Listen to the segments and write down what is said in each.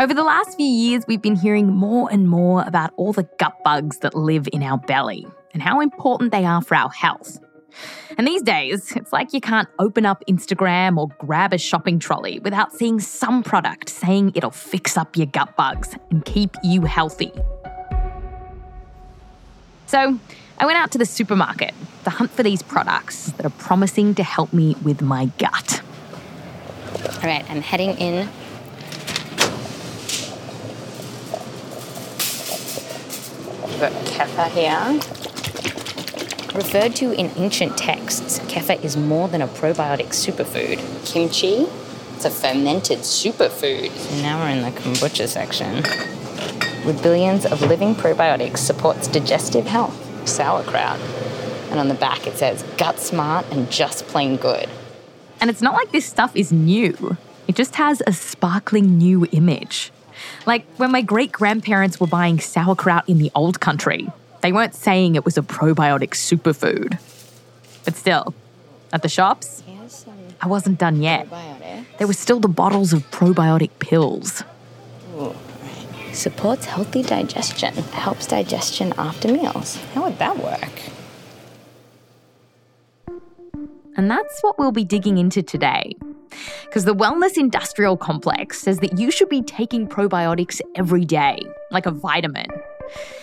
Over the last few years, we've been hearing more and more about all the gut bugs that live in our belly and how important they are for our health. And these days, it's like you can't open up Instagram or grab a shopping trolley without seeing some product saying it'll fix up your gut bugs and keep you healthy. So I went out to the supermarket to hunt for these products that are promising to help me with my gut. All right, I'm heading in. We've got kefir here. Referred to in ancient texts, kefir is more than a probiotic superfood. Kimchi, it's a fermented superfood. So now we're in the kombucha section. With billions of living probiotics, supports digestive health, sauerkraut. And on the back it says, gut smart and just plain good. And it's not like this stuff is new. It just has a sparkling new image. Like when my great-grandparents were buying sauerkraut in the old country, they weren't saying it was a probiotic superfood. But still, at the shops, I wasn't done yet. There were still the bottles of probiotic pills. Ooh, right. Supports healthy digestion. Helps digestion after meals. How would that work? And that's what we'll be digging into today. Because the wellness industrial complex says that you should be taking probiotics every day, like a vitamin.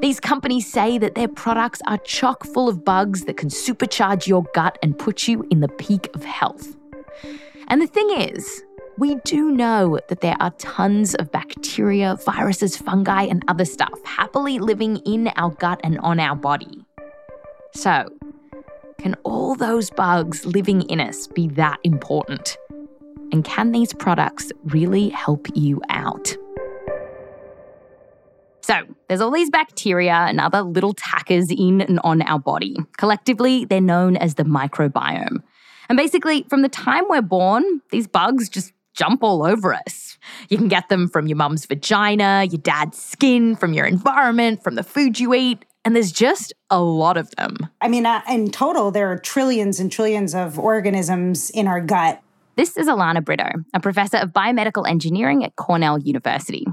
These companies say that their products are chock full of bugs that can supercharge your gut and put you in the peak of health. And the thing is, we do know that there are tons of bacteria, viruses, fungi, and other stuff happily living in our gut and on our body. So, can all those bugs living in us be that important? And can these products really help you out? So there's all these bacteria and other little tackers in and on our body. Collectively, they're known as the microbiome. And basically, from the time we're born, these bugs just jump all over us. You can get them from your mum's vagina, your dad's skin, from your environment, from the food you eat. And there's just a lot of them. I mean, in total, there are trillions and trillions of organisms in our gut. This is Ilana Brito, a professor of biomedical engineering at Cornell University.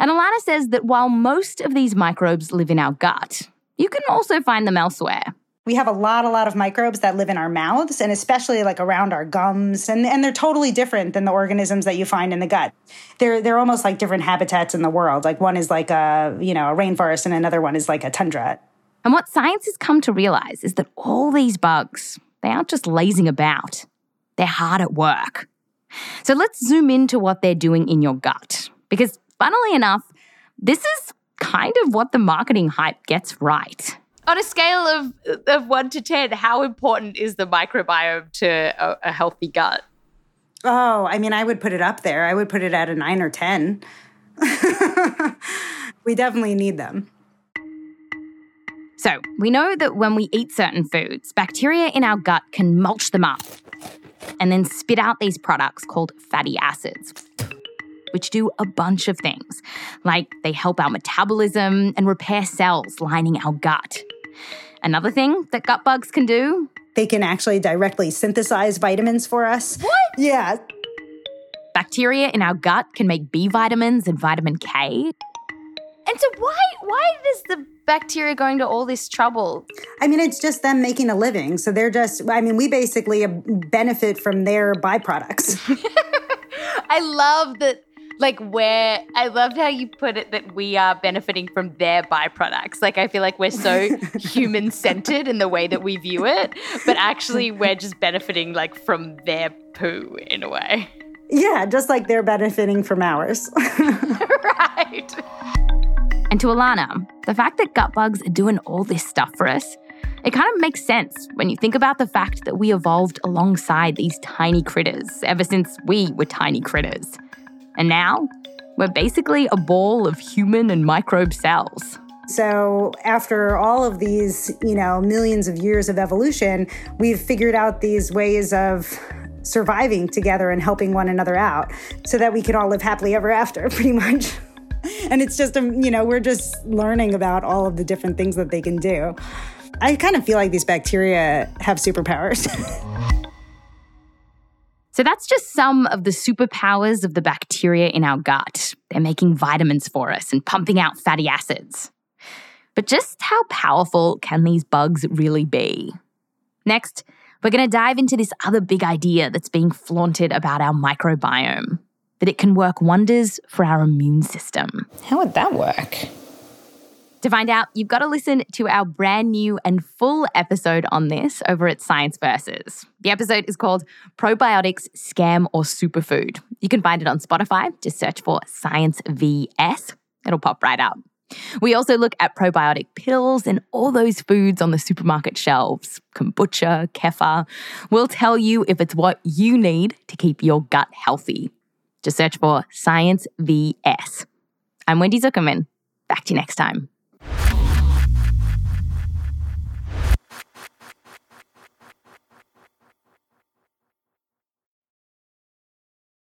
And Ilana says that while most of these microbes live in our gut, you can also find them elsewhere. We have a lot of microbes that live in our mouths and especially like around our gums. And they're totally different than the organisms that you find in the gut. They're almost like different habitats in the world. Like one is like a rainforest and another one is like a tundra. And what science has come to realize is that all these bugs, they aren't just lazing about. They're hard at work. So let's zoom into what they're doing in your gut because funnily enough, this is kind of what the marketing hype gets right. On a scale of 1 to 10, how important is the microbiome to a healthy gut? Oh, I mean, I would put it up there. I would put it at a 9 or 10. We definitely need them. So we know that when we eat certain foods, bacteria in our gut can mulch them up and then spit out these products called fatty acids, which do a bunch of things, like they help our metabolism and repair cells lining our gut. Another thing that gut bugs can do? They can actually directly synthesize vitamins for us. What? Yeah. Bacteria in our gut can make B vitamins and vitamin K. And so why is the bacteria going to all this trouble? I mean, it's just them making a living. So they're just, I mean, we basically benefit from their byproducts. I love that. Like where I loved how you put it that we are benefiting from their byproducts. Like I feel like we're so human-centered in the way that we view it, but actually we're just benefiting like from their poo in a way. Yeah, just like they're benefiting from ours. Right. And to Ilana, the fact that gut bugs are doing all this stuff for us, it kind of makes sense when you think about the fact that we evolved alongside these tiny critters ever since we were tiny critters. And now, We're basically a ball of human and microbe cells. So after all of these, millions of years of evolution, we've figured out these ways of surviving together and helping one another out so that we can all live happily ever after, pretty much. And it's just, we're just learning about all of the different things that they can do. I kind of feel like these bacteria have superpowers. So that's just some of the superpowers of the bacteria in our gut. They're making vitamins for us and pumping out fatty acids. But just how powerful can these bugs really be? Next, we're going to dive into this other big idea that's being flaunted about our microbiome, that it can work wonders for our immune system. How would that work? To find out, you've got to listen to our brand new and full episode on this over at Science Versus. The episode is called Probiotics, Scam or Superfood. You can find it on Spotify. Just search for Science VS. It'll pop right up. We also look at probiotic pills and all those foods on the supermarket shelves. Kombucha, kefir. We'll tell you if it's what you need to keep your gut healthy. Just search for Science VS. I'm Wendy Zuckerman. Back to you next time.